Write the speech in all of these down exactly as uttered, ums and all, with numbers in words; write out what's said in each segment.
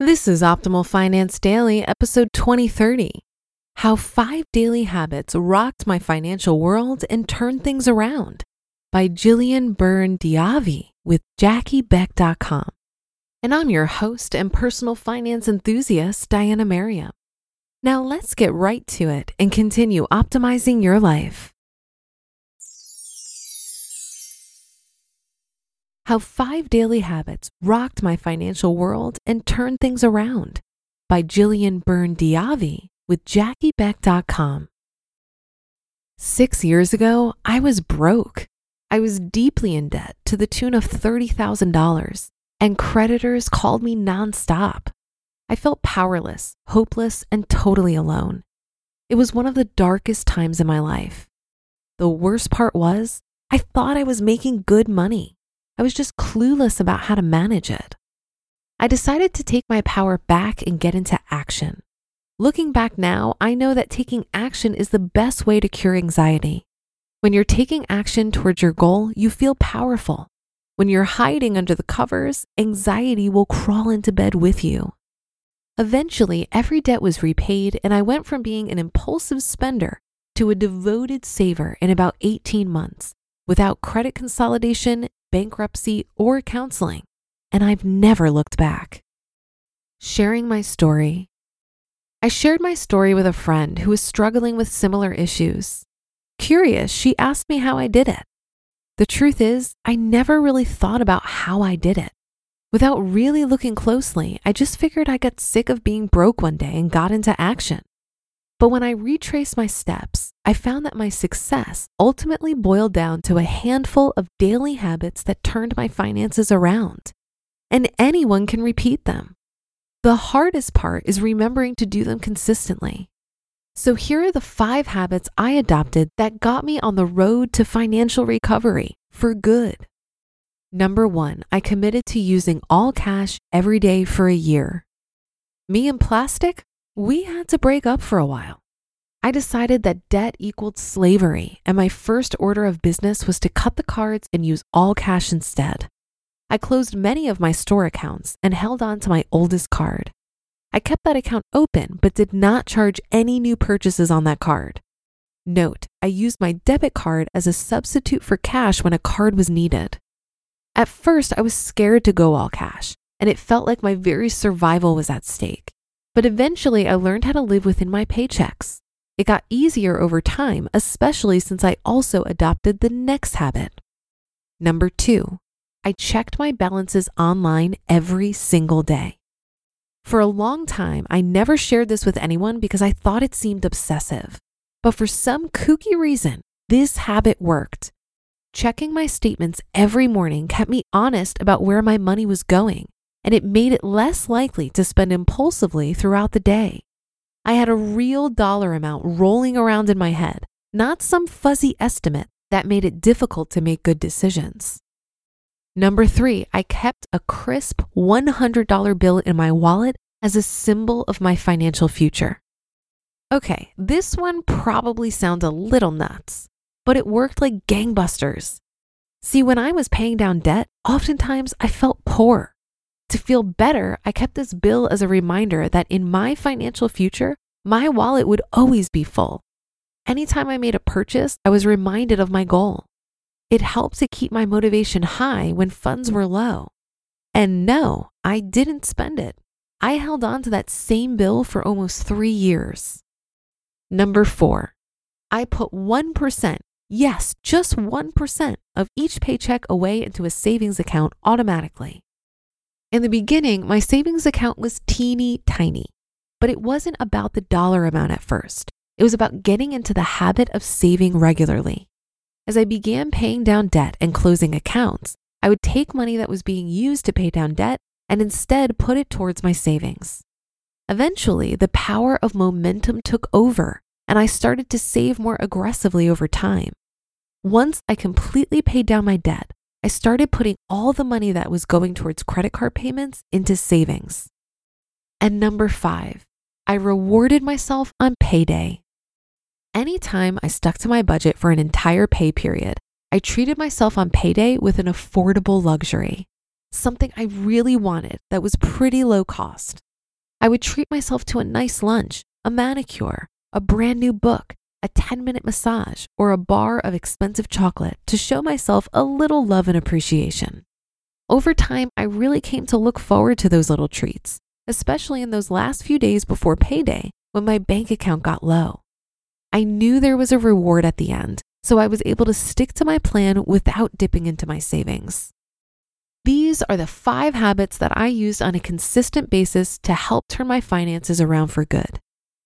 This is Optimal Finance Daily, episode twenty thirty, How Five Daily Habits Rocked My Financial World and Turned Things Around by Jillian Byrne-Diavi with Jackie Beck dot com. And I'm your host and personal finance enthusiast, Diana Merriam. Now let's get right to it and continue optimizing your life. How Five Daily Habits Rocked My Financial World and Turned Things Around by Jillian Byrne-Diavi with Jackie Beck dot com. Six years ago, I was broke. I was deeply in debt to the tune of thirty thousand dollars, and creditors called me nonstop. I felt powerless, hopeless, and totally alone. It was one of the darkest times in my life. The worst part was, I thought I was making good money. I was just clueless about how to manage it. I decided to take my power back and get into action. Looking back now, I know that taking action is the best way to cure anxiety. When you're taking action towards your goal, you feel powerful. When you're hiding under the covers, anxiety will crawl into bed with you. Eventually, every debt was repaid, and I went from being an impulsive spender to a devoted saver in about eighteen months, without credit consolidation, bankruptcy, or counseling, and I've never looked back. Sharing my story. I shared my story with a friend who was struggling with similar issues. Curious, she asked me how I did it. The truth is, I never really thought about how I did it. Without really looking closely, I just figured I got sick of being broke one day and got into action. But when I retraced my steps, I found that my success ultimately boiled down to a handful of daily habits that turned my finances around. And anyone can repeat them. The hardest part is remembering to do them consistently. So here are the five habits I adopted that got me on the road to financial recovery for good. Number one, I committed to using all cash every day for a year. Me and plastic? We had to break up for a while. I decided that debt equaled slavery, and my first order of business was to cut the cards and use all cash instead. I closed many of my store accounts and held on to my oldest card. I kept that account open, but did not charge any new purchases on that card. Note, I used my debit card as a substitute for cash when a card was needed. At first, I was scared to go all cash, and it felt like my very survival was at stake. But eventually I learned how to live within my paychecks. It got easier over time, especially since I also adopted the next habit. Number two, I checked my balances online every single day. For a long time, I never shared this with anyone because I thought it seemed obsessive. But for some kooky reason, this habit worked. Checking my statements every morning kept me honest about where my money was going, and it made it less likely to spend impulsively throughout the day. I had a real dollar amount rolling around in my head, not some fuzzy estimate that made it difficult to make good decisions. Number three, I kept a crisp one hundred dollar bill in my wallet as a symbol of my financial future. Okay, this one probably sounds a little nuts, but it worked like gangbusters. See, when I was paying down debt, oftentimes I felt poor. To feel better, I kept this bill as a reminder that in my financial future, my wallet would always be full Anytime I made a purchase, I was reminded of my goal. It helped to keep my motivation high when funds were low. And no, I didn't spend it. I held on to that same bill for almost three years. Number four, I put one percent, yes, just one percent of each paycheck away into a savings account automatically. In the beginning, my savings account was teeny tiny, but it wasn't about the dollar amount at first. It was about getting into the habit of saving regularly. As I began paying down debt and closing accounts, I would take money that was being used to pay down debt and instead put it towards my savings. Eventually, the power of momentum took over and I started to save more aggressively over time. Once I completely paid down my debt, I started putting all the money that was going towards credit card payments into savings. And number five, I rewarded myself on payday. Anytime I stuck to my budget for an entire pay period, I treated myself on payday with an affordable luxury, something I really wanted that was pretty low cost. I would treat myself to a nice lunch, a manicure, a brand new book, a ten-minute massage, or a bar of expensive chocolate to show myself a little love and appreciation. Over time, I really came to look forward to those little treats, especially in those last few days before payday when my bank account got low. I knew there was a reward at the end, so I was able to stick to my plan without dipping into my savings. These are the five habits that I used on a consistent basis to help turn my finances around for good.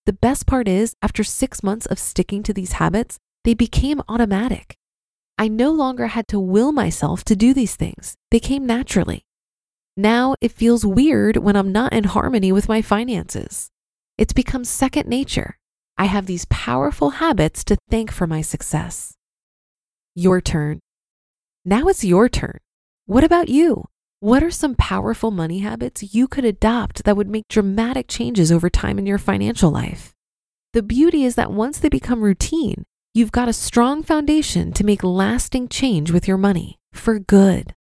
The best part is, after six months of sticking to these habits, they became automatic. I no longer had to will myself to do these things. They came naturally. Now it feels weird when I'm not in harmony with my finances. It's become second nature. I have these powerful habits to thank for my success. Your turn. Now it's your turn. What about you? What are some powerful money habits you could adopt that would make dramatic changes over time in your financial life? The beauty is that once they become routine, you've got a strong foundation to make lasting change with your money for good.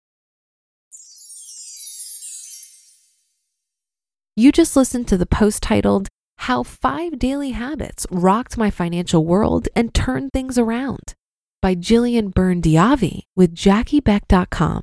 You just listened to the post titled, How Five Daily Habits Rocked My Financial World and Turned Things Around by Jillian Byrne-Diavi with Jackie Beck dot com.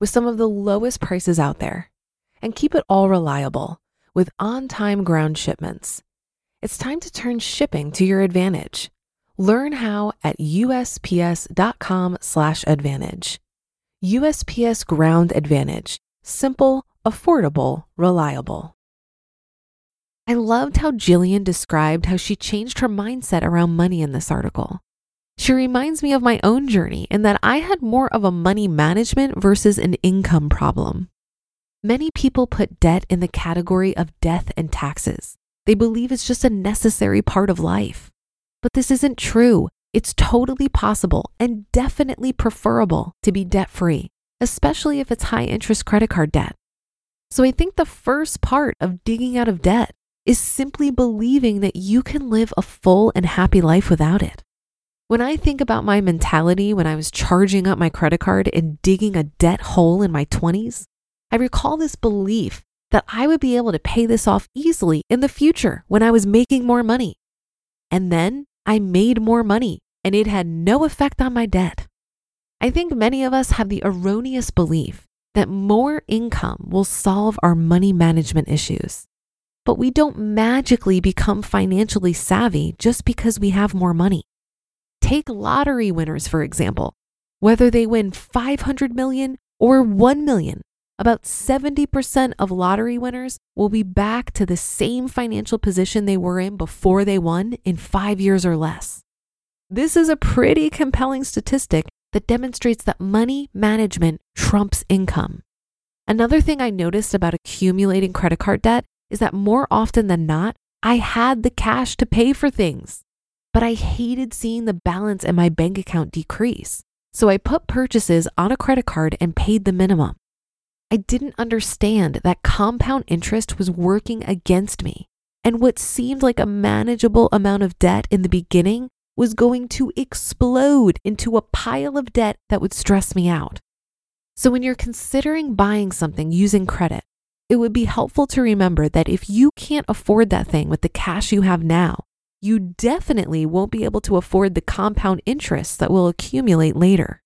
with some of the lowest prices out there. And keep it all reliable with on-time ground shipments. It's time to turn shipping to your advantage. Learn how at U S P S dot com slash advantage. U S P S Ground Advantage. Simple, affordable, reliable. I loved how Jillian described how she changed her mindset around money in this article. She reminds me of my own journey in that I had more of a money management versus an income problem. Many people put debt in the category of death and taxes. They believe it's just a necessary part of life. But this isn't true. It's totally possible and definitely preferable to be debt-free, especially if it's high-interest credit card debt. So I think the first part of digging out of debt is simply believing that you can live a full and happy life without it. When I think about my mentality when I was charging up my credit card and digging a debt hole in my twenties, I recall this belief that I would be able to pay this off easily in the future when I was making more money. And then I made more money and it had no effect on my debt. I think many of us have the erroneous belief that more income will solve our money management issues. But we don't magically become financially savvy just because we have more money. Take lottery winners, for example. Whether they win five hundred million dollars or one million dollars, about seventy percent of lottery winners will be back to the same financial position they were in before they won in five years or less. This is a pretty compelling statistic that demonstrates that money management trumps income. Another thing I noticed about accumulating credit card debt is that more often than not, I had the cash to pay for things, but I hated seeing the balance in my bank account decrease. So I put purchases on a credit card and paid the minimum. I didn't understand that compound interest was working against me, and what seemed like a manageable amount of debt in the beginning was going to explode into a pile of debt that would stress me out. So when you're considering buying something using credit, it would be helpful to remember that if you can't afford that thing with the cash you have now, you definitely won't be able to afford the compound interest that will accumulate later.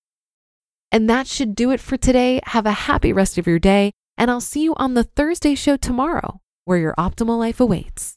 And that should do it for today. Have a happy rest of your day, and I'll see you on the Thursday show tomorrow, where your optimal life awaits.